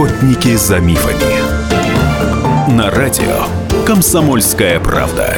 «Охотники за мифами». На радио «Комсомольская правда».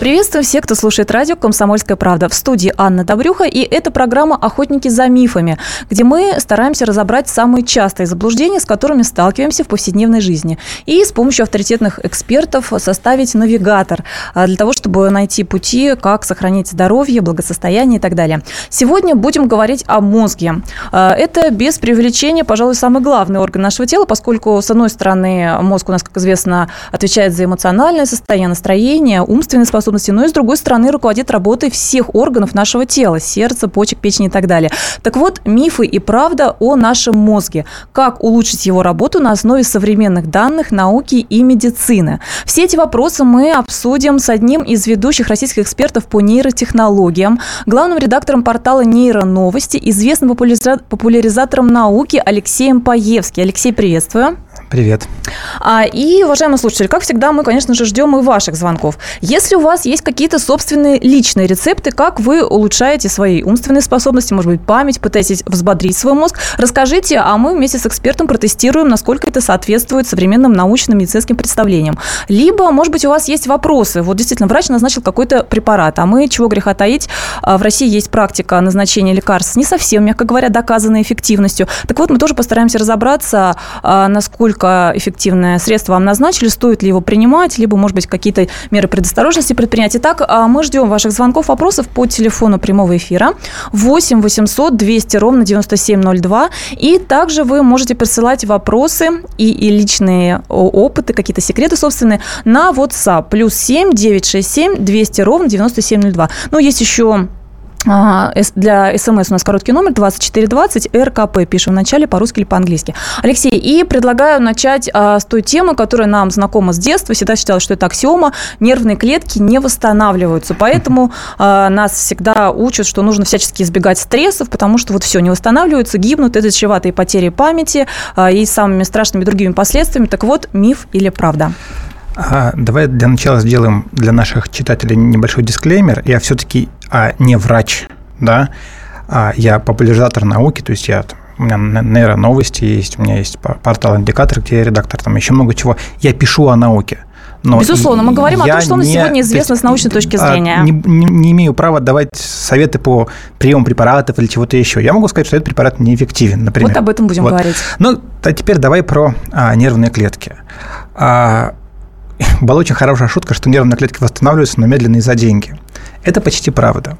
Приветствую всех, кто слушает радио «Комсомольская правда». В студии Анна Добрюха, и это программа «Охотники за мифами», где мы стараемся разобрать самые частые заблуждения, с которыми сталкиваемся в повседневной жизни, и с помощью авторитетных экспертов составить навигатор для того, чтобы найти пути, как сохранить здоровье, благосостояние и так далее. Сегодня будем говорить о мозге. Это, без преувеличения, пожалуй, самый главный орган нашего тела, поскольку, с одной стороны, мозг у нас, как известно, отвечает за эмоциональное состояние, настроение, умственные способности, но и, с другой стороны, руководит работой всех органов нашего тела – сердца, почек, печени и так далее. Так вот, мифы и правда о нашем мозге. Как улучшить его работу на основе современных данных, науки и медицины? Все эти вопросы мы обсудим с одним из ведущих российских экспертов по нейротехнологиям, главным редактором портала «Нейроновости», известным популяризатором науки Алексеем Паевским. Алексей, приветствую. Привет. И, уважаемые слушатели, как всегда, мы, конечно же, ждем и ваших звонков. Если у вас есть какие-то собственные личные рецепты, как вы улучшаете свои умственные способности, может быть, память, пытаетесь взбодрить свой мозг, расскажите, а мы вместе с экспертом протестируем, насколько это соответствует современным научно-медицинским представлениям. Либо, может быть, у вас есть вопросы. Вот действительно, врач назначил какой-то препарат, а мы, чего греха таить, в России есть практика назначения лекарств не совсем, мягко говоря, доказанной эффективностью. Так вот, мы тоже постараемся разобраться, насколько эффективное средство вам назначили, стоит ли его принимать, либо, может быть, какие-то меры предосторожности предпринять. Итак, мы ждем ваших звонков, вопросов по телефону прямого эфира 8 800 200 ровно 9702. И также вы можете присылать вопросы и личные опыты, какие-то секреты собственные на WhatsApp. Плюс 7 967 200 ровно 9702. Ну, есть еще... Для СМС у нас короткий номер 2420 РКП. Пишем в начале по-русски или по-английски. Алексей, и предлагаю начать с той темы, которая нам знакома с детства. Всегда считалось, что это аксиома. Нервные клетки не восстанавливаются. Поэтому нас всегда учат, что нужно всячески избегать стрессов, потому что вот все, не восстанавливаются, гибнут. Это чревато и потерей памяти, и самыми страшными другими последствиями. Так вот, миф или правда? Давай для начала сделаем для наших читателей небольшой дисклеймер. Я все-таки не врач, да? Я популяризатор науки, то есть у меня нейроновости есть, у меня есть портал «Индикатор», где я редактор, там еще много чего. Я пишу о науке. Но безусловно, мы говорим о том, что у нас сегодня известно с научной точки зрения. Не имею права давать советы по приему препаратов или чего-то еще. Я могу сказать, что этот препарат неэффективен, например. Вот об этом будем говорить. Ну, а теперь давай про нервные клетки. Была очень хорошая шутка, что нервные клетки восстанавливаются, но медленно и за деньги. Это почти правда.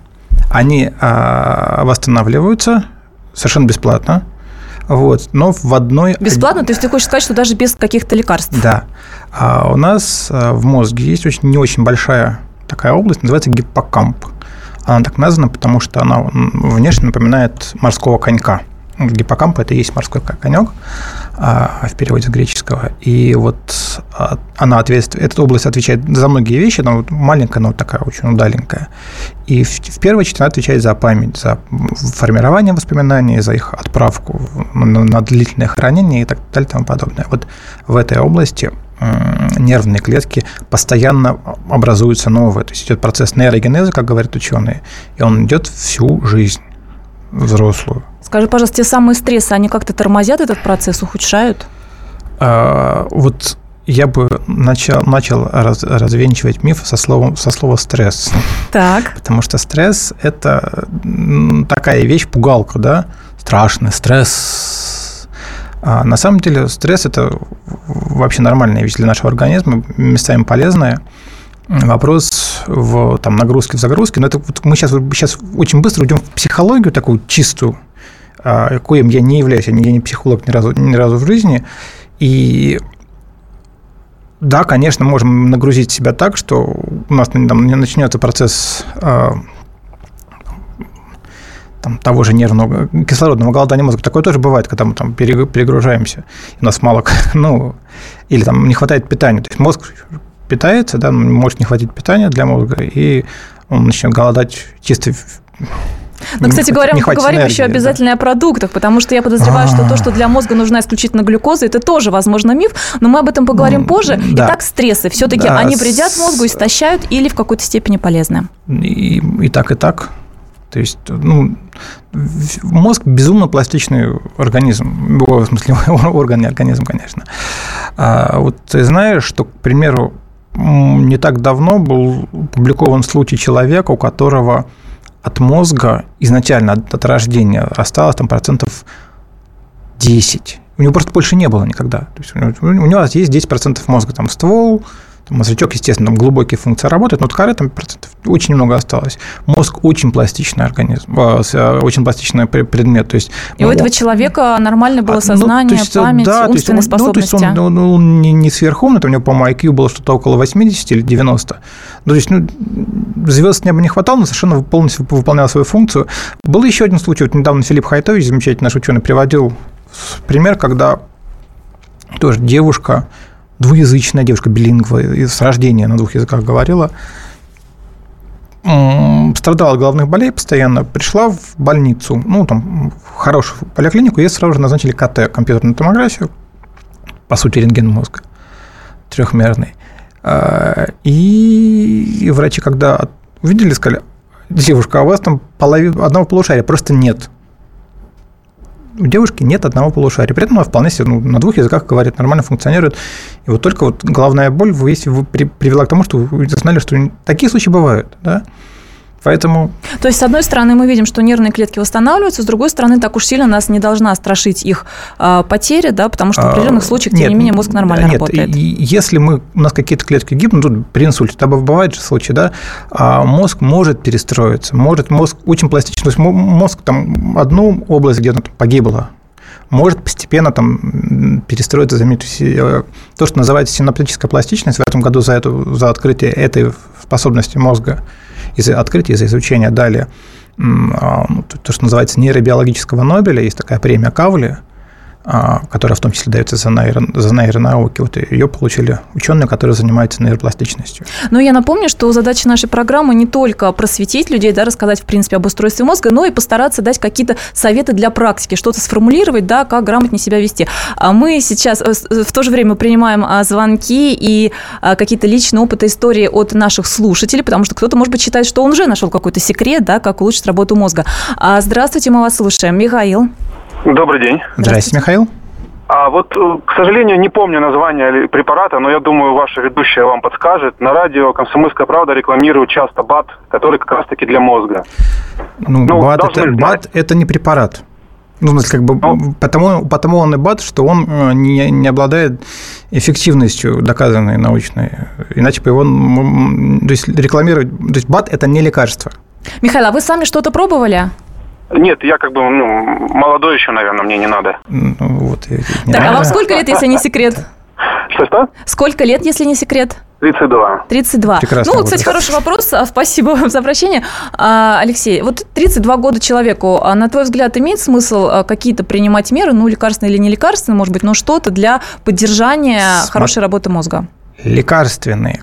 Они восстанавливаются совершенно бесплатно, вот, но в одной... Бесплатно? То есть ты хочешь сказать, что даже без каких-то лекарств? Да. У нас в мозге есть очень, не очень большая такая область, называется гиппокамп. Она так названа, потому что она внешне напоминает морского конька. Гиппокамп – это и есть морской конек в переводе с греческого. И вот она ответствует, эта область отвечает за многие вещи, она вот маленькая, но такая очень удаленькая. И в первую очередь она отвечает за память, за формирование воспоминаний, за их отправку на длительное хранение и так далее и тому подобное. Вот в этой области нервные клетки постоянно образуются новые. То есть идет процесс нейрогенеза, как говорят ученые, и он идет всю жизнь взрослую. Скажи, пожалуйста, те самые стрессы, они как-то тормозят этот процесс, ухудшают? Вот я бы начал развенчивать миф со слова «стресс». Так. Потому что стресс – это такая вещь, пугалка, да? Страшный стресс. На самом деле стресс – это вообще нормальная вещь для нашего организма, местами полезная. Вопрос в там, нагрузке, в загрузке. Но это вот мы сейчас очень быстро уйдем в психологию такую чистую, коим я не являюсь, я не психолог ни разу в жизни. И да, конечно, можем нагрузить себя так, что у нас там, начнется процесс того же нервного кислородного голодания мозга. Такое тоже бывает, когда мы там, перегружаемся, у нас мало, или там не хватает питания. То есть мозг питается, да, может не хватить питания для мозга, и он начнет голодать чисто. Но, кстати говоря, мы поговорим энергии, еще обязательно о продуктах, потому что я подозреваю, что то, что для мозга нужна исключительно глюкоза, это тоже, возможно, миф, но мы об этом поговорим позже. Да. Итак, стрессы все-таки они вредят мозгу, истощают или в какой-то степени полезны? И так, и так. То есть, мозг безумно пластичный организм, в смысле орган, не организм, конечно. А вот ты знаешь, что, к примеру, не так давно был опубликован случай человека, у которого от мозга изначально от рождения осталось там 10%. У него просто больше не было никогда. То есть у него есть 10% мозга, там ствол, там мозжечок, естественно, там глубокие функции работают, но ткани там процентов очень много осталось. Мозг очень пластичный организм, очень пластичный предмет. То есть, и у этого человека нормально было сознание, память, да, умственные способности. Он не сверхумный, у него, по-моему, IQ было что-то около 80 или 90. То есть, звезд с неба не хватало, но совершенно полностью выполнял свою функцию. Был еще один случай, вот недавно Филипп Хайтович, замечательный наш ученый, приводил пример, когда тоже девушка, двуязычная девушка, билингва, с рождения на двух языках говорила, страдала от головных болей постоянно, пришла в больницу, в хорошую поликлинику, ей сразу же назначили КТ, компьютерную томографию, по сути, рентген мозга, трехмерный. И врачи, когда увидели, сказали: девушка, а у вас там одного полушария просто нет. У девушки нет одного полушария. При этом она вполне себе на двух языках говорит, нормально функционирует. И вот только головная боль привела к тому, что вы узнали, что такие случаи бывают. Да? Поэтому... То есть, с одной стороны, мы видим, что нервные клетки восстанавливаются, с другой стороны, так уж сильно нас не должна страшить их потеря, да, потому что в определенных случаях, тем не менее, мозг нормально работает. Если у нас какие-то клетки гибнут, тут при инсульте, бывают же случаи, да, мозг может перестроиться, мозг очень пластичный, то есть мозг там одну область где-то погибла, может постепенно перестроиться, заметьте, то, что называется синаптическая пластичность, в этом году за открытие этой способности мозга, из-за открытия, из-за изучения дали то, что называется нейробиологического Нобеля, есть такая премия Кавли, которая в том числе дается за нейронауки. Вот ее получили ученые, которые занимаются нейропластичностью. Но я напомню, что задача нашей программы не только просветить людей, да, рассказать, в принципе, об устройстве мозга, но и постараться дать какие-то советы для практики, что-то сформулировать, да, как грамотнее себя вести. А мы сейчас в то же время принимаем звонки и какие-то личные опыты, истории от наших слушателей, потому что кто-то, может быть, считает, что он уже нашел какой-то секрет, да, как улучшить работу мозга. Здравствуйте, мы вас слушаем. Михаил. Добрый день. Здравствуйте, Михаил. К сожалению, не помню название препарата, но я думаю, ваша ведущая вам подскажет. На радио «Комсомольская правда» рекламирует часто БАД, который как раз-таки для мозга. БАД – это не препарат. Потому он и БАД, что он не обладает эффективностью доказанной научной. Иначе бы его... рекламировать... То есть БАД – это не лекарство. Михаил, а вы сами что-то пробовали? Нет, я молодой еще, наверное, мне не надо. А вам сколько лет, если не секрет? Что? Сколько лет, если не секрет? 32. 32. Прекрасно. Кстати, хороший вопрос. Спасибо вам за обращение. Алексей, 32 года человеку, на твой взгляд, имеет смысл какие-то принимать меры, лекарственные или не лекарственные, может быть, что-то для поддержания хорошей работы мозга? Лекарственные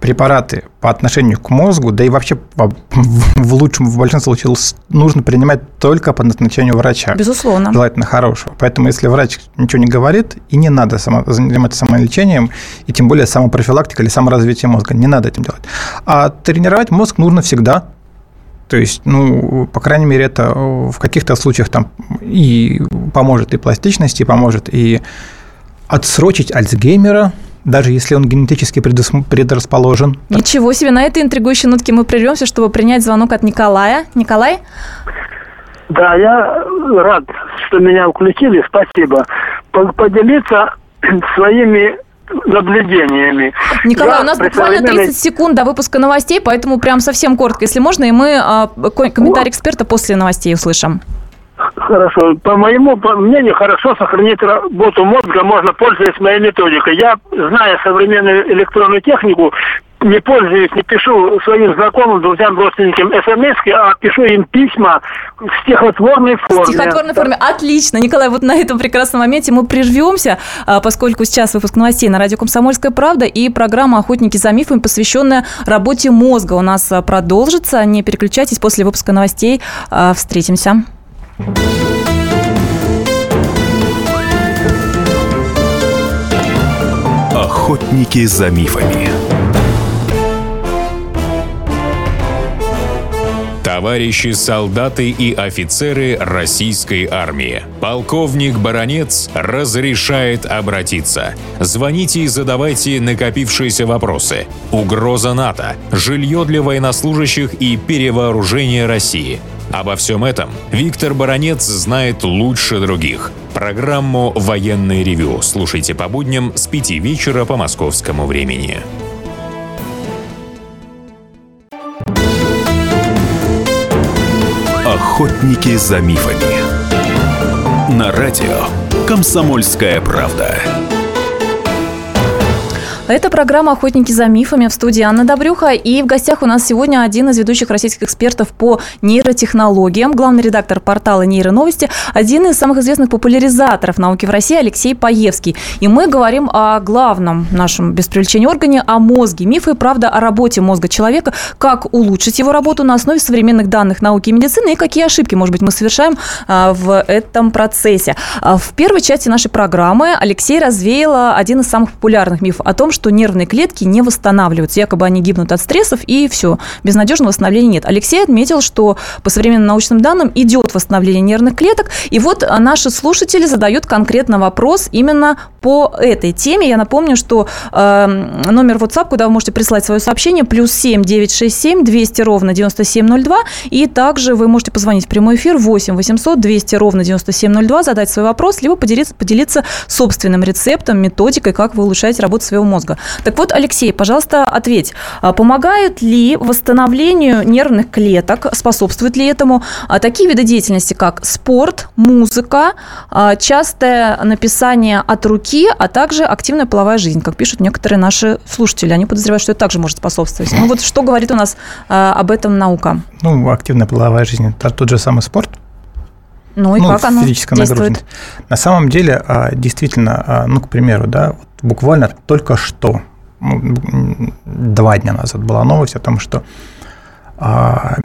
препараты по отношению к мозгу, да и вообще в большинстве случаев нужно принимать только по назначению врача. Безусловно. Желательно хорошего. Поэтому, если врач ничего не говорит, и не надо заниматься самолечением, и тем более самопрофилактикой или саморазвитием мозга. Не надо этим делать. А тренировать мозг нужно всегда. То есть, по крайней мере, это в каких-то случаях и поможет и пластичности, и поможет и отсрочить Альцгеймера, даже если он генетически предрасположен. Ничего себе, на этой интригующей нотке мы прервемся, чтобы принять звонок от Николая. Николай? Да, я рад, что меня включили, спасибо. Поделиться своими наблюдениями. Николай, у нас буквально 30 секунд до выпуска новостей, поэтому прям совсем коротко, если можно, и мы комментарий эксперта после новостей услышим. Хорошо. По моему мнению, хорошо сохранить работу мозга можно, пользуясь моей методикой. Я, зная современную электронную технику, не пользуюсь, не пишу своим знакомым, друзьям, родственникам смс-ки, а пишу им письма в стихотворной форме. В стихотворной форме. Отлично. Николай, на этом прекрасном моменте мы прервемся, поскольку сейчас выпуск новостей на радио «Комсомольская правда» и программа «Охотники за мифами», посвященная работе мозга, у нас продолжится. Не переключайтесь, после выпуска новостей встретимся. Охотники за мифами. товарищи, солдаты и офицеры российской армии. Полковник Баранец разрешает обратиться. Звоните и задавайте накопившиеся вопросы. Угроза НАТО, жилье для военнослужащих и перевооружение России. Обо всем этом Виктор Баранец знает лучше других. Программу «Военное ревю» слушайте по будням с 5 вечера по московскому времени. Охотники за мифами. На радио «Комсомольская правда». Это программа «Охотники за мифами», в студии Анна Добрюха. И в гостях у нас сегодня один из ведущих российских экспертов по нейротехнологиям, главный редактор портала «Нейроновости», один из самых известных популяризаторов науки в России Алексей Паевский. И мы говорим о главном нашем, без привлечения, органе, о мозге. Мифы и правда о работе мозга человека, как улучшить его работу на основе современных данных науки и медицины, и какие ошибки, может быть, мы совершаем в этом процессе. В первой части нашей программы Алексей развеял один из самых популярных мифов о том, что нервные клетки не восстанавливаются. Якобы они гибнут от стрессов, и все. Безнадежного восстановления нет. Алексей отметил, что по современным научным данным идет восстановление нервных клеток. И вот наши слушатели задают конкретно вопрос именно по этой теме. Я напомню, что номер WhatsApp, куда вы можете прислать свое сообщение, +7 967 200 9702. И также вы можете позвонить в прямой эфир 8 800 200 9702, задать свой вопрос, либо поделиться собственным рецептом, методикой, как вы улучшаете работу своего мозга. Так вот, Алексей, пожалуйста, ответь. Помогает ли восстановлению нервных клеток, способствует ли этому такие виды деятельности, как спорт, музыка, частое написание от руки, а также активная половая жизнь, как пишут некоторые наши слушатели? Они подозревают, что это также может способствовать. Ну вот что говорит у нас об этом наука? Ну, активная половая жизнь – это тот же самый спорт. Ну и как оно действует? На самом деле, действительно, ну, к примеру, да, буквально только что, 2 дня назад была новость о том, что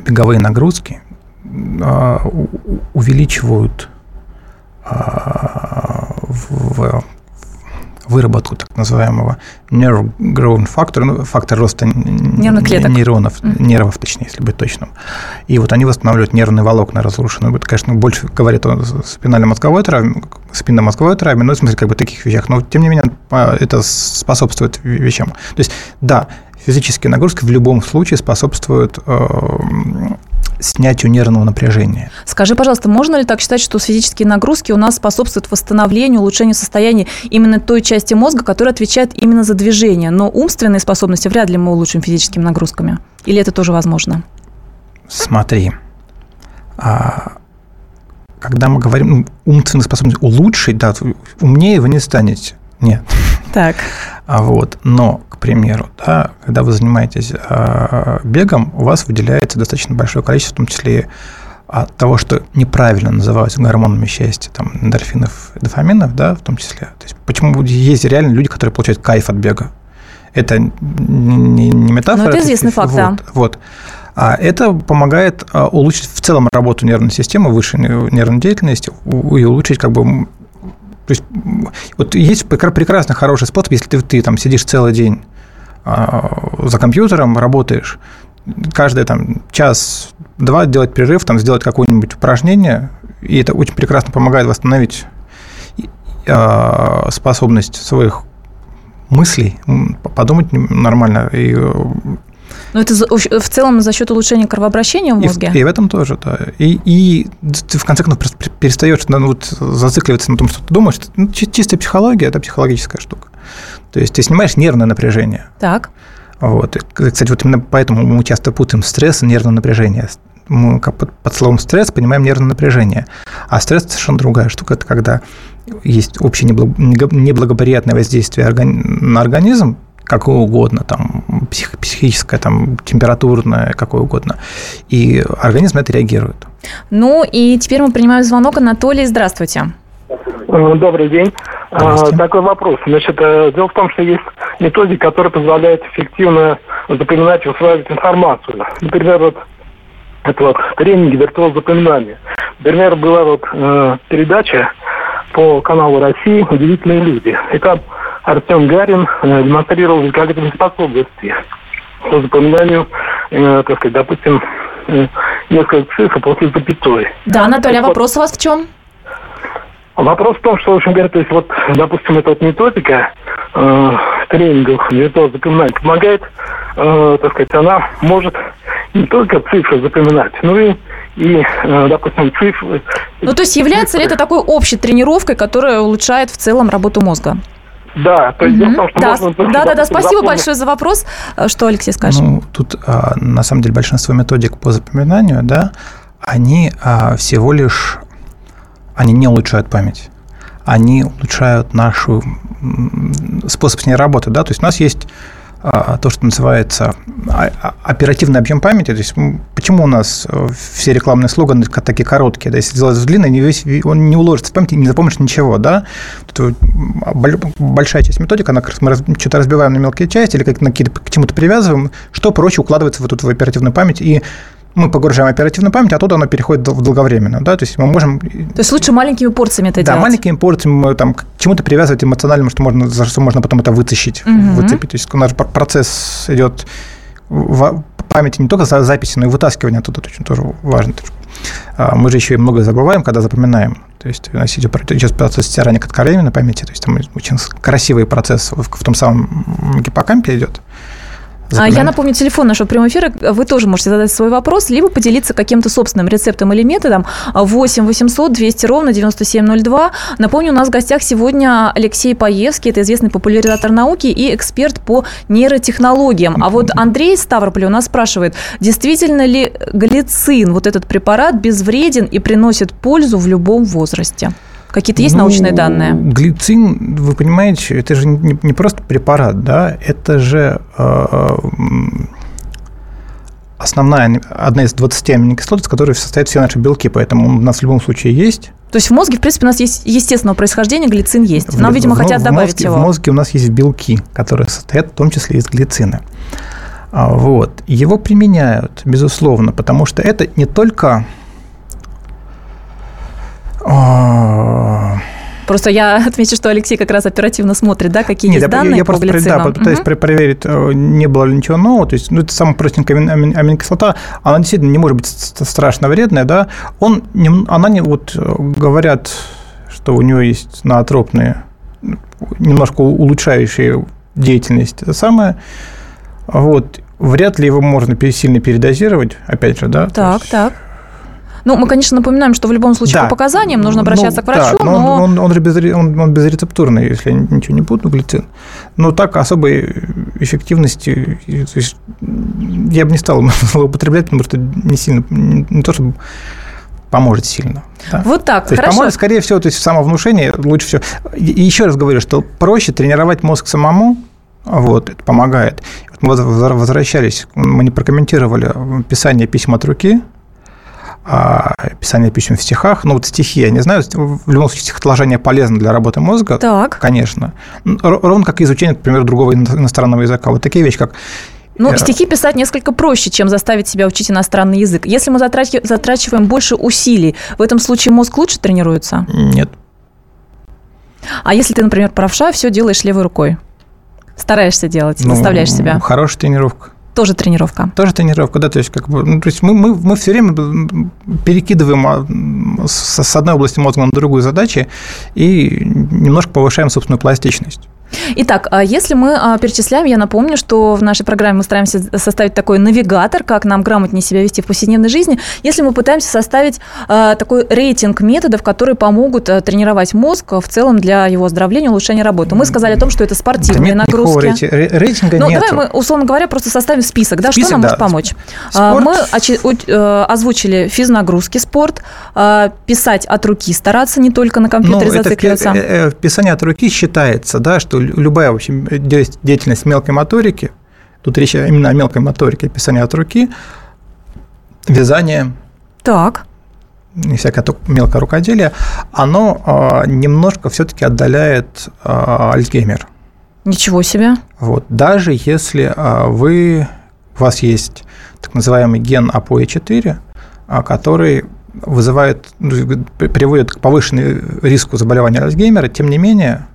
беговые нагрузки увеличивают выработку так называемого nerve-grown factor, ну, фактор роста нейронов, нервов, точнее, если быть точным. И вот они восстанавливают нервные волокна разрушенные. Это, конечно, больше говорит о спинномозговой травме, но в смысле как бы таких вещах. Но тем не менее это способствует вещам. То есть, да, физические нагрузки в любом случае способствуют снятию нервного напряжения. Скажи, пожалуйста, можно ли так считать, что физические нагрузки у нас способствуют восстановлению, улучшению состояния именно той части мозга, которая отвечает именно за движение? Но умственные способности вряд ли мы улучшим физическими нагрузками. Или это тоже возможно? Смотри, когда мы говорим, ну, умственные способности улучшить, да, умнее вы не станете. Нет. Так. Вот. Но, к примеру, да, когда вы занимаетесь бегом, у вас выделяется достаточно большое количество, в том числе от того, что неправильно называются гормонами счастья, там, эндорфинов и дофаминов, да, в том числе. То есть, почему есть реально люди, которые получают кайф от бега? Это не метафора. Но это известный факт, вот, да. Вот. Это помогает улучшить в целом работу нервной системы, выше нервной деятельности и улучшить как бы. То есть, вот есть прекрасный, хороший способ, если ты там сидишь целый день за компьютером, работаешь, каждый там час-два делать перерыв, там, сделать какое-нибудь упражнение, и это очень прекрасно помогает восстановить способность своих мыслей, подумать нормально. Но это в целом за счет улучшения кровообращения в мозге? И в этом тоже, да. И ты в конце концов перестаешь, ну, вот, зацикливаться на том, что ты думаешь. Ну, чистая психология – это психологическая штука. То есть ты снимаешь нервное напряжение. Так. Вот. И, кстати, вот именно поэтому мы часто путаем стресс и нервное напряжение. Мы под словом «стресс» понимаем нервное напряжение. А стресс – это совершенно другая штука. Это когда есть общее неблагоприятное воздействие на организм, какое угодно, там, психическое, там, температурное, какое угодно. И организм на это реагирует. Ну и теперь мы принимаем звонок. Анатолий, здравствуйте. Добрый день. Такой вопрос. Значит, дело в том, что есть методики, которые позволяют эффективно запоминать и усваивать информацию. Например, вот это вот тренинги виртуозного запоминания. Например, была вот передача по каналу России «Удивительные люди». И там Артем Гарин демонстрировал великолепные способности по запоминанию, так сказать, допустим, несколько цифр после запятой. Да, Анатолий, а вопрос у вас в чем? Вопрос в том, что, в общем говоря, то есть вот, допустим, эта вот методика тренингов виртуозного запоминания помогает, так сказать, она может не только цифры запоминать, но и допустим, цифры. Ну, то есть является ли это такой общей тренировкой, которая улучшает в целом работу мозга? Да, то есть дело в том, что можно... Да, спасибо большое за вопрос. Что Алексей скажет? Ну, тут, на самом деле, большинство методик по запоминанию, да, они всего лишь... Они не улучшают память. Они улучшают наш способ с ней работы, да, то есть у нас есть то, что называется оперативный объем памяти. То есть почему у нас все рекламные слоганы такие короткие? Да? Если сделать длинный, он не уложится в памяти, не запомнишь ничего. Да? Большая часть методик, она, мы что-то разбиваем на мелкие части или как, на к чему-то привязываем, что проще укладывается в эту оперативную память. И мы погружаем оперативную память, оттуда она переходит в долговременную. Да? То есть мы можем... То есть лучше маленькими порциями это делать? Да, маленькими порциями, там, к чему-то привязывать эмоционально, за что можно потом это вытащить, выцепить. То есть у нас процесс идет в памяти не только за записи, но и вытаскивание оттуда, очень тоже важно. Мы же еще и многое забываем, когда запоминаем. То есть у нас идет процесс стирания кратковременной памяти, то есть там очень красивый процесс в том самом гиппокампе идет. Я напомню, телефон нашего прямого эфира. Вы тоже можете задать свой вопрос, либо поделиться каким-то собственным рецептом или методом. 8 800 200 ровно 9702. Напомню, у нас в гостях сегодня Алексей Паевский. Это известный популяризатор науки и эксперт по нейротехнологиям. А вот Андрей Ставрополь у нас спрашивает, действительно ли глицин, вот этот препарат, безвреден и приносит пользу в любом возрасте? Какие-то есть научные данные? Глицин, вы понимаете, это же не просто препарат, да, это же одна из 20 аминокислот, из которых состоят все наши белки, поэтому он у нас в любом случае есть. То есть в мозге, в принципе, у нас есть естественного происхождения глицин есть. Нам, видимо, хотят добавить его. В мозге у нас есть белки, которые состоят в том числе из глицина. Вот. Его применяют, безусловно, потому что это не только... Просто я отмечу, что Алексей как раз оперативно смотрит, да, какие есть данные по глицину. Да, пытаюсь проверить, не было ли ничего нового. То есть, это самая простенькая аминокислота, она действительно не может быть страшно вредная, да. Говорят, что у нее есть ноотропные, немножко улучшающие деятельность. Это самое. Вот. Вряд ли его можно сильно передозировать, опять же, да. Так. Ну, мы, конечно, напоминаем, что в любом случае по показаниям нужно обращаться к врачу, но... Он безрецептурный, если я ничего не буду, глицин. Но так особой эффективности... Я бы не стал злоупотреблять, потому что не то, чтобы поможет сильно. Да. Вот так, то есть, хорошо. Поможет, скорее всего, то есть самовнушение лучше всего. И еще раз говорю, что проще тренировать мозг самому, вот, это помогает. Мы возвращались, мы не прокомментировали писание писем от руки, писание писем в стихах. Ну, вот стихи, я не знаю, в любом случае стихотворение полезно для работы мозга, конечно. Ровно как и изучение, например, другого иностранного языка. Вот такие вещи, как... Ну, стихи писать несколько проще, чем заставить себя учить иностранный язык. Если мы затрачиваем больше усилий, в этом случае мозг лучше тренируется? Нет. А если ты, например, правша, все делаешь левой рукой? Стараешься делать, заставляешь себя? Хорошая тренировка. Тоже тренировка, да, то есть, мы все время перекидываем с одной области мозга на другую задачи и немножко повышаем собственную пластичность. Итак, если мы перечисляем, я напомню, что в нашей программе мы стараемся составить такой навигатор, как нам грамотнее себя вести в повседневной жизни, если мы пытаемся составить такой рейтинг методов, которые помогут тренировать мозг в целом для его оздоровления, улучшения работы. Мы сказали о том, что это спортивные нагрузки. Рейтинга нету. Давай мы, условно говоря, просто составим список, да, что нам может помочь. Спорт. Мы озвучили физнагрузки, спорт, писать от руки, стараться не только на компьютере зацикливаться. Писание от руки считается, да, что любая вообще деятельность мелкой моторики, тут речь именно о мелкой моторике, писание от руки, вязание, всякое мелкое рукоделие, оно немножко все-таки отдаляет Альцгеймер. Ничего себе. Вот, даже если у вас есть так называемый ген АПОЕ4, который приводит к повышенному риску заболевания Альцгеймера, тем не менее...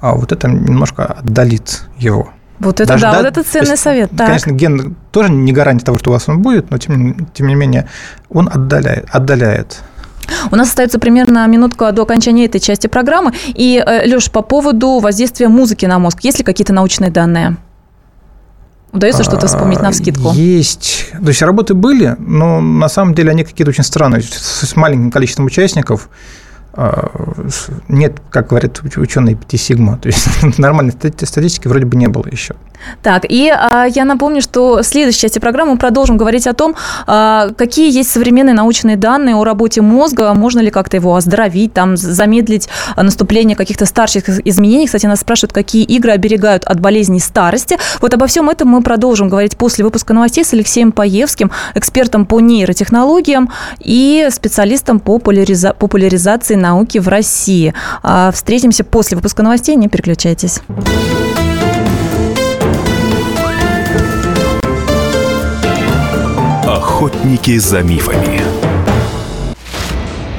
а вот это немножко отдалит его. Вот это, да, вот это ценный совет. Так. Конечно, ген тоже не гарантия того, что у вас он будет, но тем не менее он отдаляет. У нас остается примерно минутка до окончания этой части программы. И, Леш, по поводу воздействия музыки на мозг, есть ли какие-то научные данные? Удается что-то вспомнить навскидку? Есть. То есть работы были, но на самом деле они какие-то очень странные. С маленьким количеством участников нет, как говорят ученые, 5 сигма. То есть нормальной статистики вроде бы не было еще. Так, и я напомню, что в следующей части программы мы продолжим говорить о том, какие есть современные научные данные о работе мозга, можно ли как-то его оздоровить, там, замедлить наступление каких-то старческих изменений. Кстати, нас спрашивают, какие игры оберегают от болезней старости. Вот обо всем этом мы продолжим говорить после выпуска новостей с Алексеем Паевским, экспертом по нейротехнологиям и специалистом по популяризации науки в России. Встретимся после выпуска новостей, не переключайтесь. Охотники за мифами.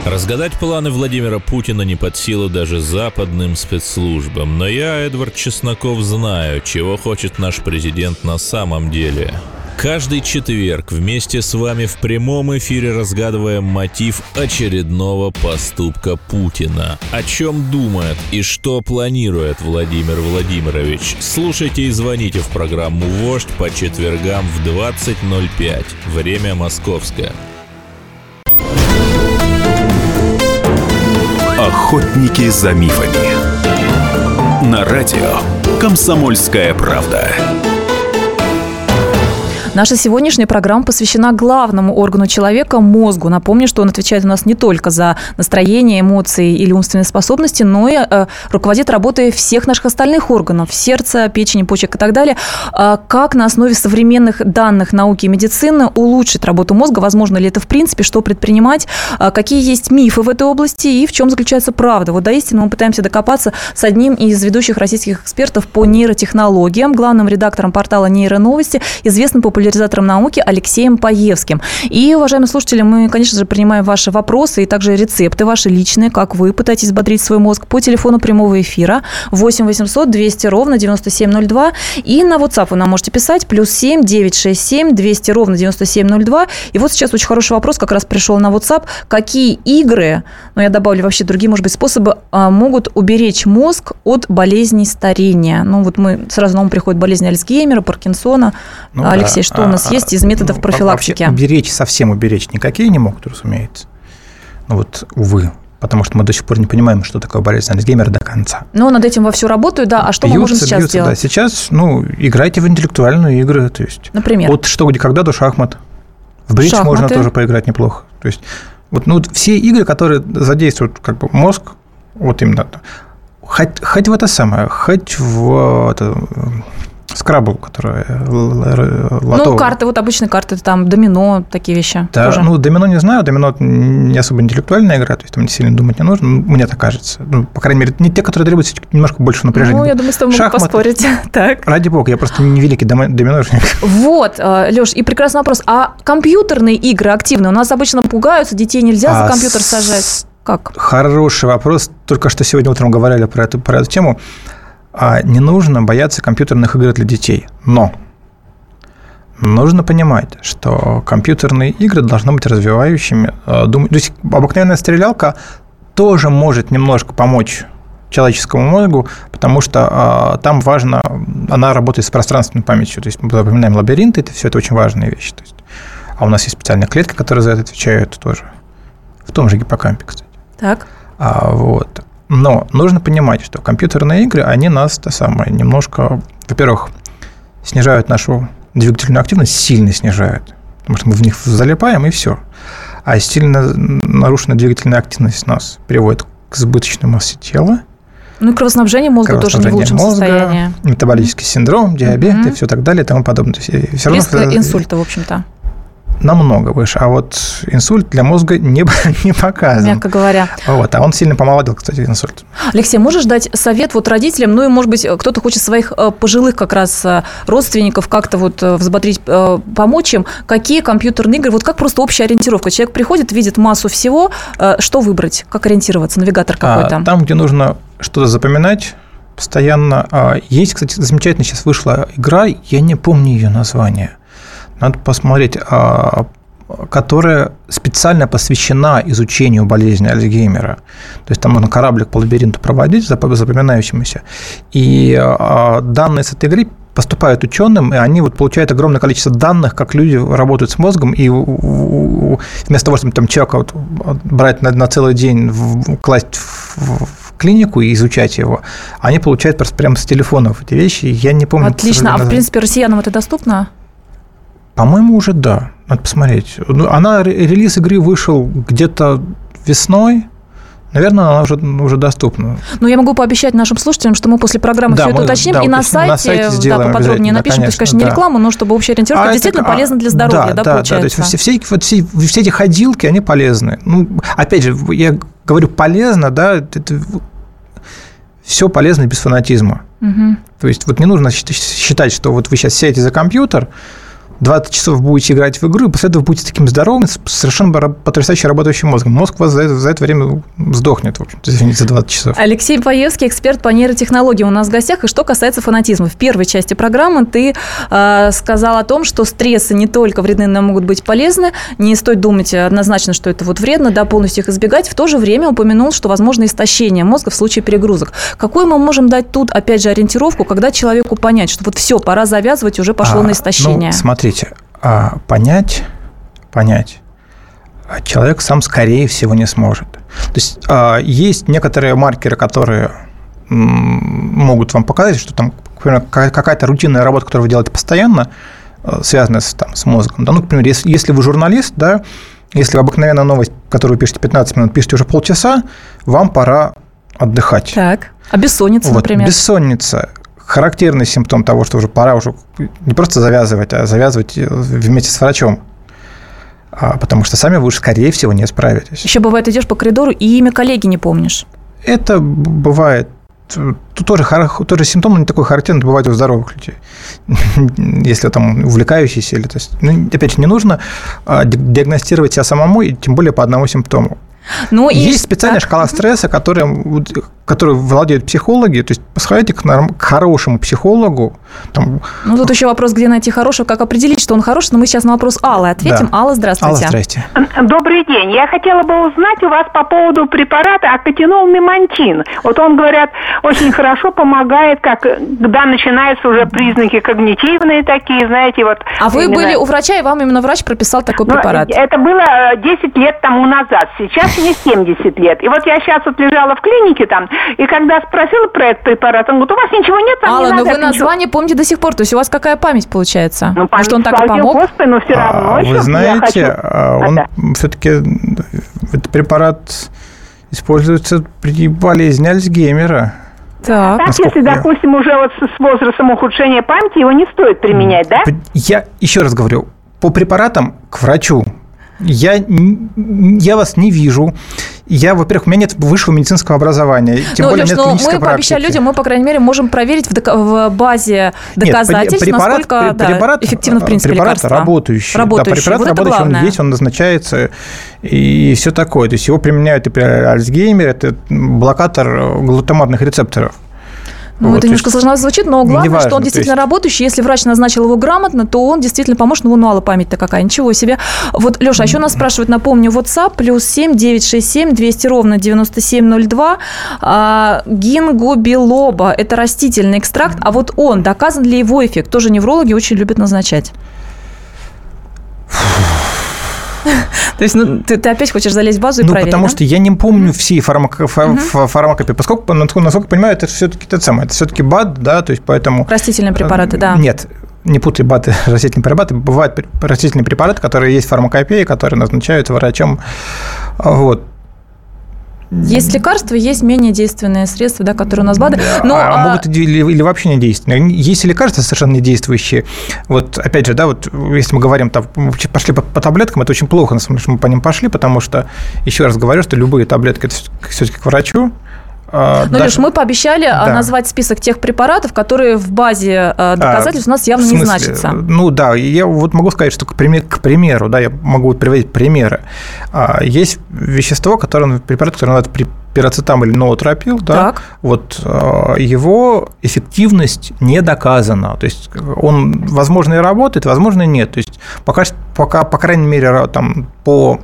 Разгадать планы Владимира Путина не под силу даже западным спецслужбам. Но я, Эдвард Чесноков, знаю, чего хочет наш президент на самом деле. Каждый четверг вместе с вами в прямом эфире разгадываем мотив очередного поступка Путина. О чем думает и что планирует Владимир Владимирович? Слушайте и звоните в программу «Вождь» по четвергам в 20:05. Время московское. Охотники за мифами. На радио «Комсомольская правда». Наша сегодняшняя программа посвящена главному органу человека – мозгу. Напомню, что он отвечает у нас не только за настроение, эмоции или умственные способности, но и руководит работой всех наших остальных органов – сердца, печени, почек и так далее. Как на основе современных данных науки и медицины улучшить работу мозга? Возможно ли это в принципе? Что предпринимать? Какие есть мифы в этой области и в чем заключается правда? Вот до истины мы пытаемся докопаться с одним из ведущих российских экспертов по нейротехнологиям, главным редактором портала «Нейроновости», известным популяризатором науки Алексеем Паевским. И, уважаемые слушатели, мы, конечно же, принимаем ваши вопросы и также рецепты ваши личные, как вы пытаетесь бодрить свой мозг, по телефону прямого эфира 8 800 200 ровно 9702. И на WhatsApp вы нам можете писать +7 967 200 ровно 9702. И вот сейчас очень хороший вопрос как раз пришел на WhatsApp. Какие игры, ну, я добавлю вообще другие, может быть, способы, могут уберечь мозг от болезней старения? Ну, вот мы сразу на ум приходит болезнь Альцгеймера, Паркинсона. Ну, Алексей, что у нас есть из методов профилактики? Вообще, совсем уберечь никакие не могут, разумеется. Ну вот, увы. Потому что мы до сих пор не понимаем, что такое болезнь Альцгеймера до конца. Но над этим вовсю работают, да. А что мы можем сейчас делать? Да. Сейчас, играйте в интеллектуальные игры. То есть, например? От «Что, где, когда» до «Шахмат». В бридж можно тоже поиграть неплохо. То есть, все игры, которые задействуют мозг, вот именно. Хоть в это самое, хоть в... Скрабл, который лото. Карты, обычные карты, там, домино, такие вещи. Да, тоже. Домино не знаю, домино не особо интеллектуальная игра, то есть там сильно думать не нужно, мне так кажется. По крайней мере, не те, которые требуются немножко больше напряжения. Я думаю, с тобой могу поспорить. Так. Ради бога, я просто не великий доминошник. Вот, Лёш, и прекрасный вопрос. А компьютерные игры активные? У нас обычно пугаются, детей нельзя за компьютер сажать. Как? Хороший вопрос. Только что сегодня утром говорили про эту тему. Не нужно бояться компьютерных игр для детей, но нужно понимать, что компьютерные игры должны быть развивающими. То есть обыкновенная стрелялка тоже может немножко помочь человеческому мозгу, потому что там важно, она работает с пространственной памятью, то есть мы запоминаем лабиринты, это все это очень важные вещи. То есть, а у нас есть специальные клетки, которые за это отвечают тоже, в том же гиппокампе, кстати. Так. Но нужно понимать, что компьютерные игры, они нас немножко, во-первых, снижают нашу двигательную активность, сильно снижают, потому что мы в них залипаем, и все. А сильно нарушенная двигательная активность нас приводит к избыточной массе тела. И кровоснабжение мозга тоже не в лучшем состоянии. Метаболический синдром, диабет и все так далее и тому подобное. Риск инсульта, в общем-то. Намного выше. А вот инсульт для мозга не показан. Мягко говоря. А он сильно помолодел, кстати, инсульт. Алексей, можешь дать совет родителям, может быть, кто-то хочет своих пожилых как раз родственников как-то взбодрить, помочь им, какие компьютерные игры, как просто общая ориентировка. Человек приходит, видит массу всего, что выбрать, как ориентироваться, навигатор какой-то. Там, где нужно что-то запоминать, постоянно. Есть, кстати, замечательно, сейчас вышла игра, я не помню ее название, надо посмотреть, которая специально посвящена изучению болезни Альцгеймера. То есть там можно кораблик по лабиринту проводить, запоминающемуся. И данные с этой игры поступают ученым, и они вот получают огромное количество данных, как люди работают с мозгом, и вместо того, чтобы там человека вот брать на целый день, класть в клинику и изучать его, они получают просто прямо с телефонов эти вещи. Я не помню. Отлично. А в принципе россиянам это доступно? По-моему, уже да. Надо посмотреть. Она, релиз игры вышел где-то весной. Наверное, она уже доступна. Но я могу пообещать нашим слушателям, что мы после программы все это уточним, и на сайте поподробнее напишем. То есть, конечно, не рекламу, но чтобы общая ориентировка действительно полезна для здоровья. Да, получается. То есть, все эти ходилки, они полезны. Ну, опять же, я говорю полезно, это все полезно без фанатизма. Угу. То есть, вот не нужно считать, что вот вы сейчас сядете за компьютер, 20 часов будете играть в игру, и после этого будете таким здоровым, совершенно потрясающе работающим мозгом. Мозг у вас за это время сдохнет, в общем-то, извините, за 20 часов. Алексей Паевский, эксперт по нейротехнологии у нас в гостях. И что касается фанатизма. В первой части программы ты сказал о том, что стрессы не только вредны, но могут быть полезны. Не стоит думать однозначно, что это вот вредно, полностью их избегать. В то же время упомянул, что возможно истощение мозга в случае перегрузок. Какую мы можем дать тут, опять же, ориентировку, когда человеку понять, что вот все, пора завязывать, уже пошло на истощение? Смотри. Понять человек сам, скорее всего, не сможет. То есть, есть некоторые маркеры, которые могут вам показать, что там, например, какая-то рутинная работа, которую вы делаете постоянно, связанная с мозгом. Да? Ну, к примеру, если вы журналист, если вы обыкновенная новость, которую вы пишете 15 минут, пишете уже полчаса, вам пора отдыхать. Так, а бессонница, например? Бессонница. Характерный симптом того, что уже пора уже не просто завязывать, а завязывать вместе с врачом. Потому что сами вы уже, скорее всего, не справитесь. Еще бывает, идешь по коридору и имя коллеги не помнишь. Это бывает. Тут тоже симптом, но не такой характерный, это бывает у здоровых людей. Если там увлекающийся. Опять же, не нужно диагностировать себя самому, и тем более по одному симптому. Есть специальная шкала стресса, которой владеют психологи. То есть сходите к хорошему психологу. Тут еще вопрос, где найти хорошего, как определить, что он хороший. Но мы сейчас на вопрос Аллы ответим. Да. Алла, здравствуйте. Алла, здрасте. Добрый день. Я хотела бы узнать у вас по поводу препарата акатинол-мемантин. Вот он, говорят, очень хорошо помогает, когда начинаются уже признаки когнитивные такие, знаете, вот. А вы были у врача, и вам именно врач прописал такой препарат? Это было 10 лет тому назад. Сейчас мне 70 лет. И вот я сейчас вот лежала в клинике там, и когда спросила про этот препарат, он говорит, у вас ничего нет, там Алла, не надо. Алла, но вы название помните до сих пор, то есть у вас какая память получается? Память, может, он так и помог? Господи, но все равно. Вы знаете, все-таки этот препарат используется при болезни Альцгеймера. Так, если, допустим, уже вот с возрастом ухудшения памяти его не стоит применять, да? Я еще раз говорю, по препаратам к врачу. Я вас не вижу. Во-первых, у меня нет высшего медицинского образования, тем более Леш, нет клинической практики. Мы пообещали людям, мы, по крайней мере, можем проверить в базе доказательств, насколько эффективно, в принципе, лекарство. Препарат работающий. Препарат работающий, он есть, он назначается и все такое. То есть его применяют и при Альцгеймере, это блокатор глутаматных рецепторов. Это немножко сложновато звучит, но главное, что он действительно работающий. Если врач назначил его грамотно, то он действительно поможет. Алла, память-то какая, ничего себе. Леша, а еще нас спрашивают, напомню, WhatsApp, +7 967 200 97 02. Гинго билоба, это растительный экстракт, а вот он, доказан ли его эффект? Тоже неврологи очень любят назначать. То есть, ты опять хочешь залезть в базу и проверить, потому что я не помню всей фармакопии, поскольку, насколько я понимаю, это все-таки то самое, это все-таки БАД, то есть, поэтому... Растительные препараты, Нет, не путай БАД и растительные препараты, бывают растительные препараты, которые есть в фармакопии, которые назначаются врачом, Есть лекарства, есть менее действенные средства, которые у нас БАДы. Могут или вообще не действенные. Есть и лекарства совершенно не действующие. Опять же, если мы говорим, пошли по таблеткам, это очень плохо, на самом деле, что мы по ним пошли, потому что, еще раз говорю, что любые таблетки – это все-таки к врачу. Леш, мы пообещали назвать список тех препаратов, которые в базе доказательств у нас явно не значатся. Я могу сказать, что к примеру, я могу приводить примеры. Есть вещество, препарат, который надо при пирацетам или ноотропил, да, вот его эффективность не доказана. То есть он, возможно, и работает, возможно, и нет. То есть пока по крайней мере, там, по...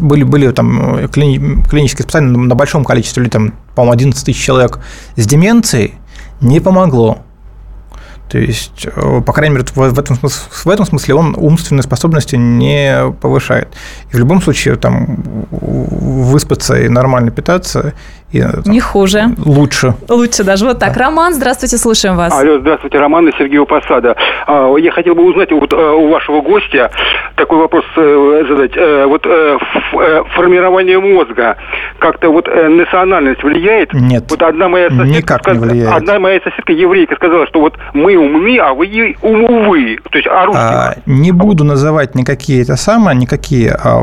Были там клинические испытания на большом количестве людей, там, по-моему, 11 тысяч человек с деменцией, не помогло. То есть, по крайней мере, в этом смысле он умственные способности не повышает. И в любом случае, там, выспаться и нормально питаться и, там, не хуже. Лучше. Лучше даже. Вот так. Да. Роман, здравствуйте, слушаем вас. Алло, здравствуйте, Роман и Сергей Посада. Я хотел бы узнать у вашего гостя такой вопрос задать. Вот формирование мозга как-то вот национальность влияет? Нет, вот одна моя соседка, никак не влияет. Одна моя соседка, еврейка, сказала, что вот мы умны, а вы увы. То есть, не буду называть никакие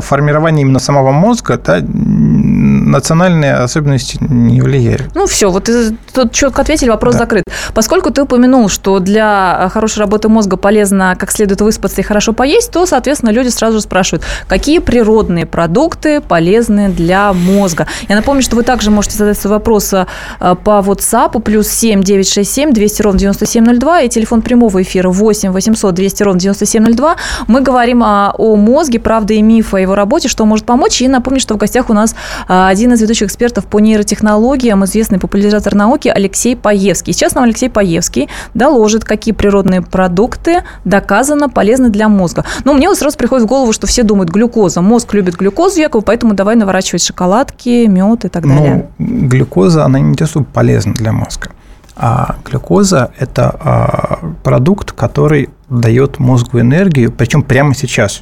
формирования именно самого мозга, да, национальные особенности не влияют. Ну, все, вот тут четко ответили, вопрос закрыт. Поскольку ты упомянул, что для хорошей работы мозга полезно как следует выспаться и хорошо поесть, то, соответственно, люди сразу же спрашивают, какие природные продукты полезны для мозга. Я напомню, что вы также можете задать свой вопрос по WhatsApp +7 967 200 97 02 и телефон прямого эфира 8 800 200 97 02. Мы говорим о мозге, правда и миф, о его работе, что может помочь. И напомню, что в гостях у нас один из ведущих экспертов по нейротехнологиям, известный популяризатор науки Алексей Паевский. Сейчас нам Алексей Паевский доложит, какие природные продукты доказано полезны для мозга. Но мне вот сразу приходит в голову, что все думают глюкоза. Мозг любит глюкозу, якобы, поэтому давай наворачивать шоколадки, мед и так далее. Ну, глюкоза, она не особо полезна для мозга. А глюкоза – это продукт, который дает мозгу энергию, причем прямо сейчас.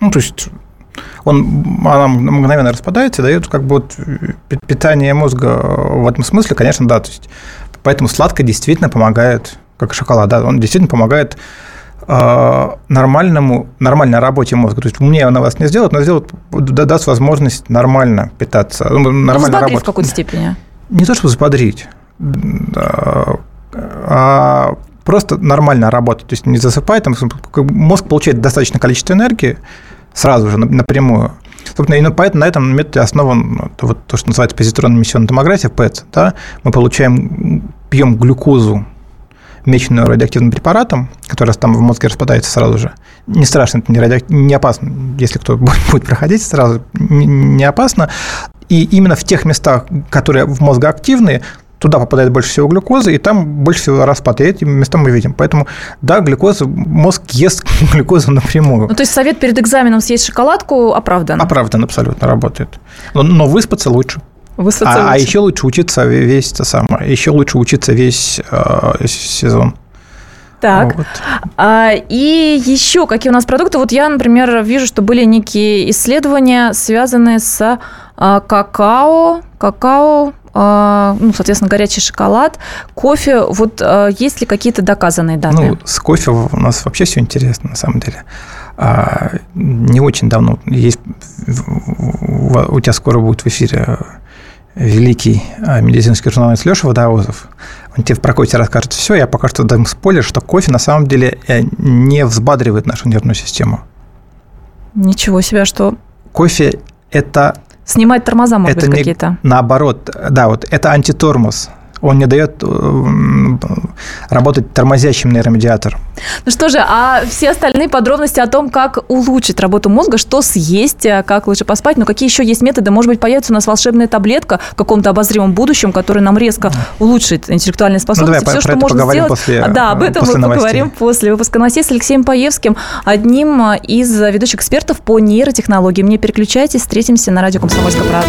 Ну, то есть, она мгновенно распадается и дает как бы вот питание мозга в этом смысле, конечно, да. То есть, поэтому сладкое действительно помогает, как шоколад, да, он действительно помогает нормальной работе мозга. То есть, умнее она вас не сделает, но даст возможность нормально питаться. Взбодрить в какой-то степени. Не то, чтобы взбодрить. А просто нормально работать, то есть не засыпай, там, мозг получает достаточное количество энергии сразу же напрямую. Собственно, и поэтому на этом методе основан вот то, что называется позитронно-эмиссионная томография, ПЭТ. Да? Мы пьем глюкозу, меченную радиоактивным препаратом, который там в мозге распадается сразу же. Не страшно, это не опасно, если кто будет проходить сразу, не опасно. И именно в тех местах, которые в мозге активны, туда попадает больше всего глюкозы, и там больше всего распад. И эти места мы видим. Поэтому, да, мозг ест глюкозу напрямую. Ну, то есть, совет перед экзаменом съесть шоколадку оправдан? Оправдан, абсолютно работает. Но выспаться лучше. А еще лучше учиться весь это самое. Еще лучше учиться весь сезон. Так, вот. И еще какие у нас продукты? Вот я, например, вижу, что были некие исследования, связанные с какао, ну, соответственно, горячий шоколад, кофе. Вот есть ли какие-то доказанные данные? Ну, с кофе у нас вообще все интересно, на самом деле. Не очень давно. У тебя скоро будет в эфире великий медицинский журналист Леша Водоозов. Он тебе про кофе расскажет все. Я пока что дам спойлер, что кофе на самом деле не взбадривает нашу нервную систему. Ничего себе, что... Кофе – это... Снимать тормоза, может быть, какие-то. Наоборот, да, вот это антитормоз. Он не дает работать тормозящим нейромедиатором. Ну что же, а все остальные подробности о том, как улучшить работу мозга, что съесть, как лучше поспать, но какие еще есть методы? Может быть, появится у нас волшебная таблетка в каком-то обозримом будущем, которая нам резко улучшит интеллектуальные способности. Ну, давай все, что можно сделать. Об этом мы поговорим после выпуска новостей с Алексеем Паевским, одним из ведущих экспертов по нейротехнологиям. Не переключайтесь, встретимся на радио «Комсомольская правда».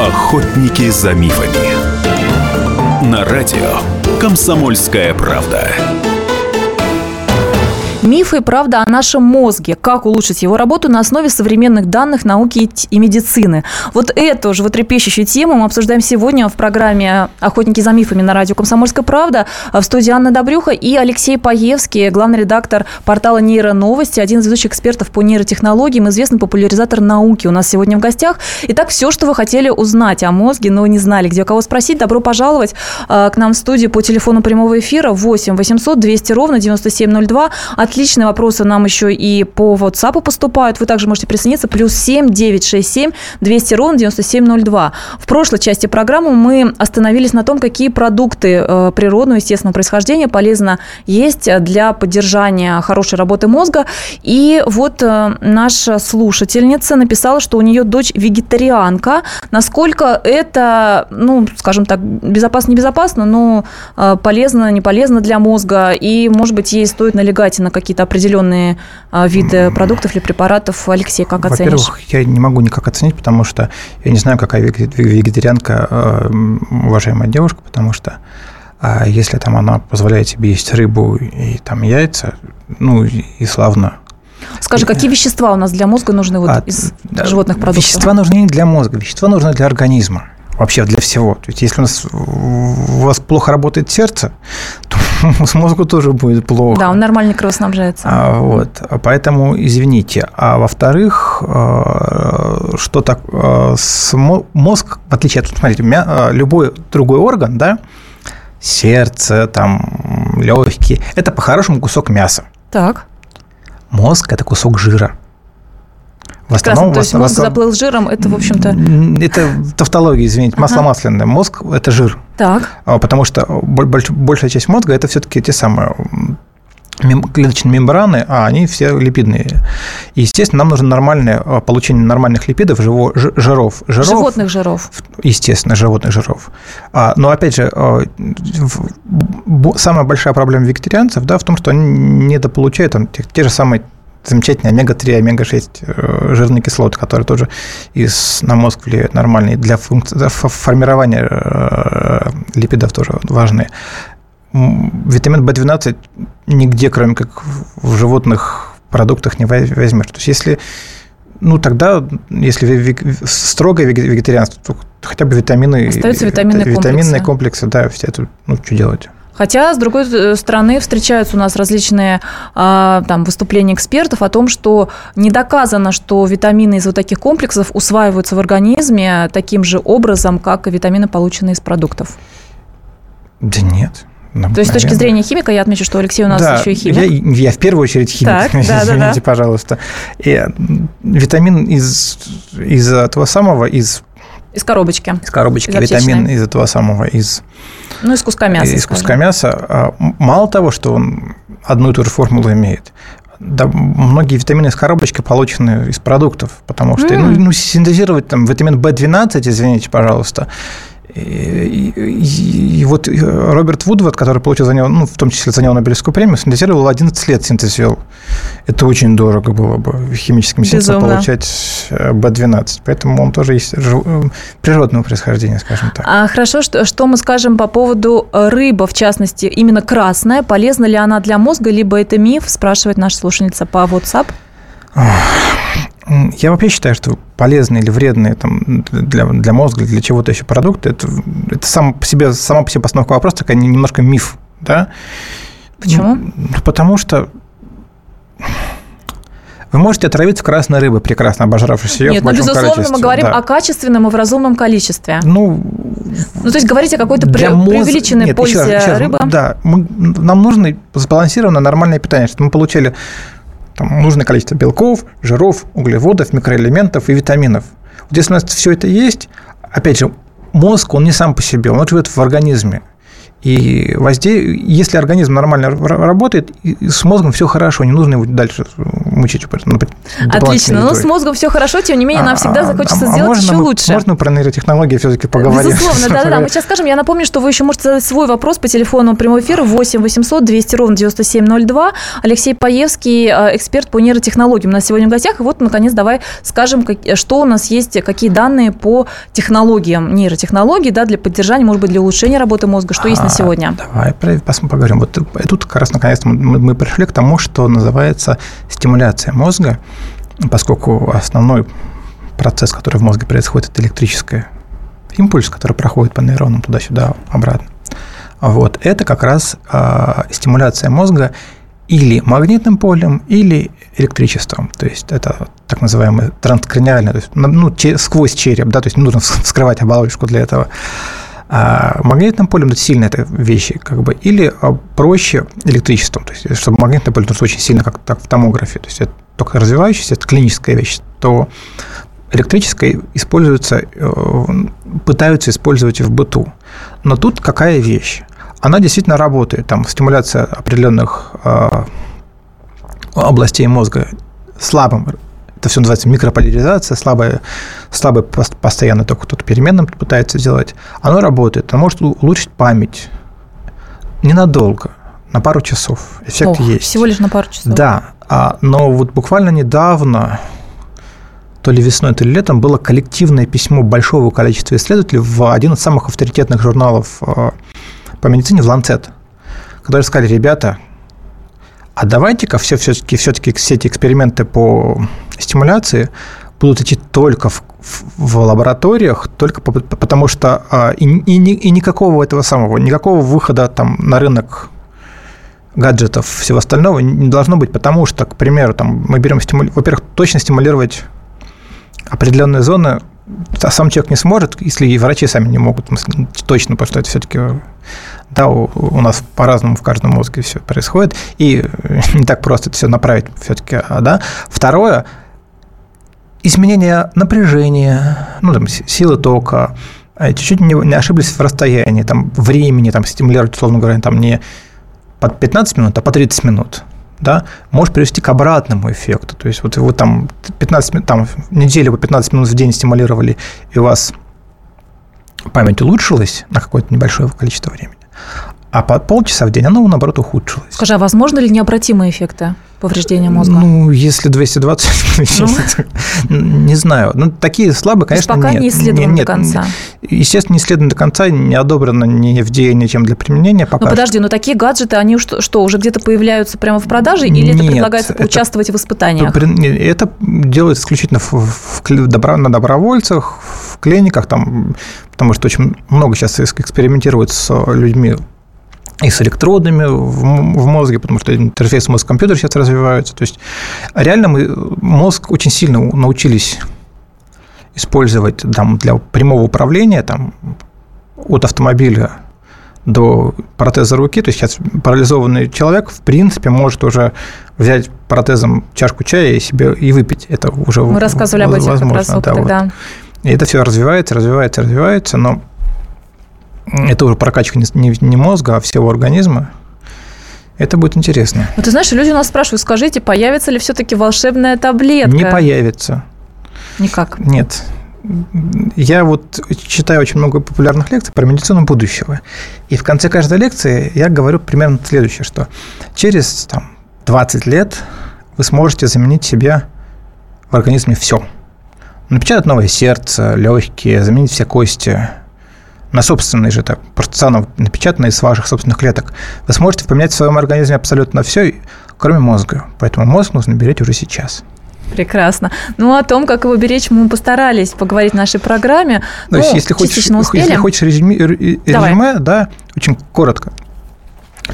Охотники за мифами. На радио «Комсомольская правда». Мифы и правда о нашем мозге. Как улучшить его работу на основе современных данных науки и медицины. Вот эту животрепещущую тему мы обсуждаем сегодня в программе «Охотники за мифами» на радио «Комсомольская правда». В студии Анна Добрюха и Алексей Паевский, главный редактор портала «Нейроновости», один из ведущих экспертов по нейротехнологиям, известный популяризатор науки у нас сегодня в гостях. Итак, все, что вы хотели узнать о мозге, но не знали, где у кого спросить, добро пожаловать к нам в студию по телефону прямого эфира 8 800 200 ровно 9702. Отличные вопросы нам еще и по WhatsApp поступают. Вы также можете присоединиться. +7 967 200 9702. В прошлой части программы мы остановились на том, какие продукты природного, естественного происхождения полезно есть для поддержания хорошей работы мозга. И вот наша слушательница написала, что у нее дочь вегетарианка. Насколько это, скажем так, безопасно, небезопасно, но полезно, не полезно для мозга. И, может быть, ей стоит налегать на какие-то определенные виды продуктов или препаратов. Алексей, как оценишь? Во-первых, я не могу никак оценить, потому что я не знаю, какая вегетарианка, уважаемая девушка, потому что если там она позволяет себе есть рыбу и там яйца, и славно. Скажи, какие вещества у нас для мозга нужны из животных продуктов? Вещества нужны не для мозга, вещества нужны для организма. Вообще для всего. То есть, если у вас плохо работает сердце, то с мозгу тоже будет плохо. Да, он нормально кровоснабжается. Поэтому, извините. А во-вторых, что так... Мозг, в отличие от... Смотрите, любой другой орган, да, сердце, легкие, это по-хорошему кусок мяса. Так. Мозг – это кусок жира. То есть мозг заплыл жиром, это, в общем-то... Это тавтология, извините, масло масляное. Мозг – это жир. Так. Потому что большая часть мозга – это все-таки те самые клеточные мембраны, а они все липидные. И, естественно, нам нужно получение нормальных липидов, жиров. Животных жиров. Естественно, животных жиров. Но, опять же, самая большая проблема вегетарианцев, да, в том, что они недополучают те же самые... замечательные омега-3, омега-6 жирные кислоты, которые тоже на мозг влияют нормально, и для формирования липидов тоже важны. Витамин В12 нигде, кроме как в животных продуктах, не возьмешь. То есть, если... Если строгое вегетарианство, то хотя бы витамины... Остаются витаминные комплексы. Да, все это, что делать? Хотя, с другой стороны, встречаются у нас различные выступления экспертов о том, что не доказано, что витамины из вот таких комплексов усваиваются в организме таким же образом, как и витамины, полученные из продуктов. Да нет. То есть, с точки зрения химика, я отмечу, что Алексей у нас еще и химик. Я в первую очередь химик, извините, пожалуйста. И витамин из этого самого, из коробочки. Из коробочки. Витамин из этого самого, из куска мяса. Из куска мяса. Мало того, что он одну и ту же формулу имеет, многие витамины из коробочки получены из продуктов, потому что синтезировать витамин В12, извините, пожалуйста, и вот Роберт Вудвард, который получил за него, в том числе за него Нобелевскую премию, синтезировал 11 лет синтез вел. Это очень дорого было бы химическим синтезом получать B12. Поэтому он тоже есть природного происхождения, скажем так. Хорошо, что мы скажем по поводу рыбы, в частности, именно красная. Полезна ли она для мозга, либо это миф, спрашивает наша слушательница по WhatsApp. Я вообще считаю, что полезные или вредные для мозга, для чего-то еще продукты, это сама по себе постановка вопроса, такая немножко миф. Да? Почему? Потому что вы можете отравиться красной рыбой, прекрасно обожравшись ее в большом количестве. Нет, безусловно, мы говорим о качественном и в разумном количестве. То есть говорить о какой-то преувеличенной пользе рыбы. Да, нам нужно сбалансированное нормальное питание, чтобы мы получили нужное количество белков, жиров, углеводов, микроэлементов и витаминов. Вот если у нас все это есть, опять же, мозг, он не сам по себе, он живет в организме. И если организм нормально работает, с мозгом все хорошо, не нужно его дальше мучить. Отлично, но с мозгом все хорошо, тем не менее, нам всегда захочется сделать еще лучше. Можно про нейротехнологии все-таки поговорить? Безусловно, да-да-да, мы сейчас скажем. Я напомню, что вы еще можете задать свой вопрос по телефону прямого эфира 8 800 200 ровно 9702. Алексей Паевский, эксперт по нейротехнологиям, у нас сегодня в гостях. И вот, наконец, давай скажем, что у нас есть, какие данные по технологиям, нейротехнологий, да, для поддержания, может быть, для улучшения работы мозга, что есть на сегодня. Давай поговорим. Вот тут как раз наконец-то мы пришли к тому, что называется стимуляция мозга, поскольку основной процесс, который в мозге происходит, это электрический импульс, который проходит по нейронам туда-сюда, обратно. Вот. Это как раз стимуляция мозга или магнитным полем, или электричеством. То есть это так называемое транскраниальное, то есть, сквозь череп, да, то есть не нужно вскрывать оболочку для этого. А магнитным полем это сильно это вещи, как бы, или проще электричеством, то есть, чтобы магнитное поле нужно очень сильно, как так, в томографии, то есть это только развивающаяся, это клиническая вещь, то электрическое пытаются использовать в быту. Но тут какая вещь? Она действительно работает, там стимуляция определенных областей мозга слабым. Это все называется микрополяризация, слабая постоянно только кто-то переменным пытается делать. Оно работает, оно может улучшить память ненадолго, на пару часов. Эффект есть. Всего лишь на пару часов. Да, но вот буквально недавно, то ли весной, то ли летом, было коллективное письмо большого количества исследователей в один из самых авторитетных журналов по медицине, в «Ланцет», которые сказали: ребята, а давайте-ка все-таки все эти эксперименты по стимуляции будут идти только в лабораториях, только потому что никакого этого самого, никакого выхода там на рынок гаджетов, всего остального не должно быть, потому что, к примеру, там, мы берем во-первых, точно стимулировать определенные зоны, а сам человек не сможет, если и врачи сами не могут точно, потому что это все-таки, да, у нас по-разному в каждом мозге все происходит, и не так просто это все направить все-таки, да. Второе, изменение напряжения, там, силы тока, чуть-чуть не ошиблись в расстоянии, там, времени, там, стимулировать, условно говоря, там, не под 15 минут, а по 30 минут. Да, может привести к обратному эффекту. То есть, вот вы там 15, там неделю по 15 минут в день стимулировали, и у вас память улучшилась на какое-то небольшое количество времени, а по полчаса в день она, наоборот, ухудшилась. Скажи, а возможно ли необратимые эффекты повреждения мозга? Если 220, не знаю. Такие слабые, конечно, нет. Пока не исследованы до конца. Естественно, не исследованы до конца, не одобрено ни FDA, ничем для применения. Ну, подожди, но такие гаджеты, они что, уже где-то появляются прямо в продаже, или это предлагается поучаствовать в испытаниях? Это делается исключительно на добровольцах, в клиниках, там, потому что очень много сейчас экспериментируют с людьми, и с электродами в мозге, потому что интерфейс мозг-компьютер сейчас развивается. То есть реально мы мозг очень сильно научились использовать там для прямого управления, там, от автомобиля до протеза руки. То есть сейчас парализованный человек, в принципе, может уже взять протезом чашку чая и себе и выпить. Это уже мы рассказывали об этих вопросах, да, тогда. Вот. И это все развивается, но это уже прокачка не мозга, а всего организма. Это будет интересно. Ты знаешь, люди у нас спрашивают: скажите, появится ли все-таки волшебная таблетка? Не появится. Никак? Нет. Я вот читаю очень много популярных лекций про медицину будущего. И в конце каждой лекции я говорю примерно следующее, что через 20 лет вы сможете заменить себе в организме все. Напечатать новое сердце, легкие, заменить все кости – на собственные же, так, просто заново напечатанные из ваших собственных клеток, вы сможете поменять в своем организме абсолютно все, кроме мозга. Поэтому мозг нужно беречь уже сейчас. Прекрасно. О том, как его беречь, мы постарались поговорить в нашей программе. Если хочешь резюме, да, очень коротко.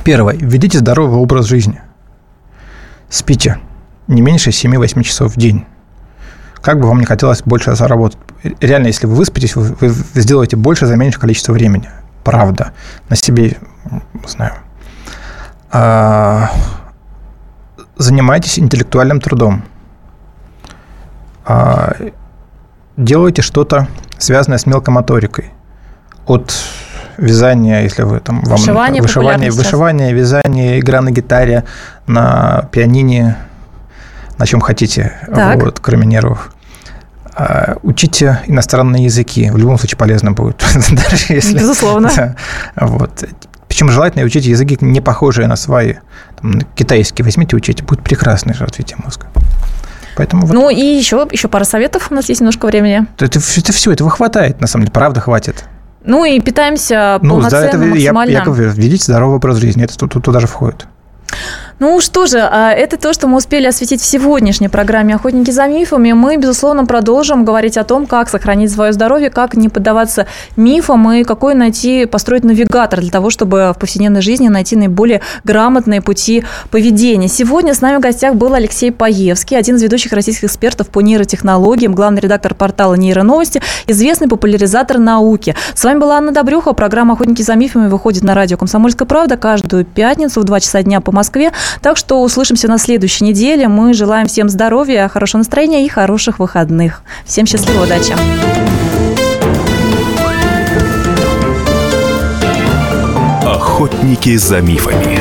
Первое. Ведите здоровый образ жизни. Спите не меньше 7-8 часов в день. Как бы вам не хотелось больше заработать. Реально, если вы выспитесь, вы сделаете больше за меньшее количество времени. Правда. На себе, знаю. Занимайтесь интеллектуальным трудом. делайте что-то, связанное с мелкомоторикой. От вязания, если вы там... Вам вышивание, вязание, игра на гитаре, на пианине, на чем хотите, вот, кроме нервов. Учите иностранные языки. В любом случае полезно будет. Даже если, безусловно. Да, вот. Причем желательно учить языки, не похожие на свои. Там, китайский возьмите, учите. Будет прекрасное развитие мозга. Поэтому вот. Ну и еще пара советов. У нас есть немножко времени. Это все, этого хватает, на самом деле. Правда, хватит. Ну и питаемся полноценно, максимально. Я говорю, ведите здоровый образ жизни. Это туда же входит. Ну что же, это то, что мы успели осветить в сегодняшней программе «Охотники за мифами». Мы, безусловно, продолжим говорить о том, как сохранить свое здоровье, как не поддаваться мифам и какой построить навигатор для того, чтобы в повседневной жизни найти наиболее грамотные пути поведения. Сегодня с нами в гостях был Алексей Паевский, один из ведущих российских экспертов по нейротехнологиям, главный редактор портала «Нейроновости», известный популяризатор науки. С вами была Анна Добрюха. Программа «Охотники за мифами» выходит на радио «Комсомольская правда» каждую пятницу в 2 часа дня по Москве. Так что услышимся на следующей неделе. Мы желаем всем здоровья, хорошего настроения и хороших выходных. Всем счастливо, удачи! Охотники за мифами.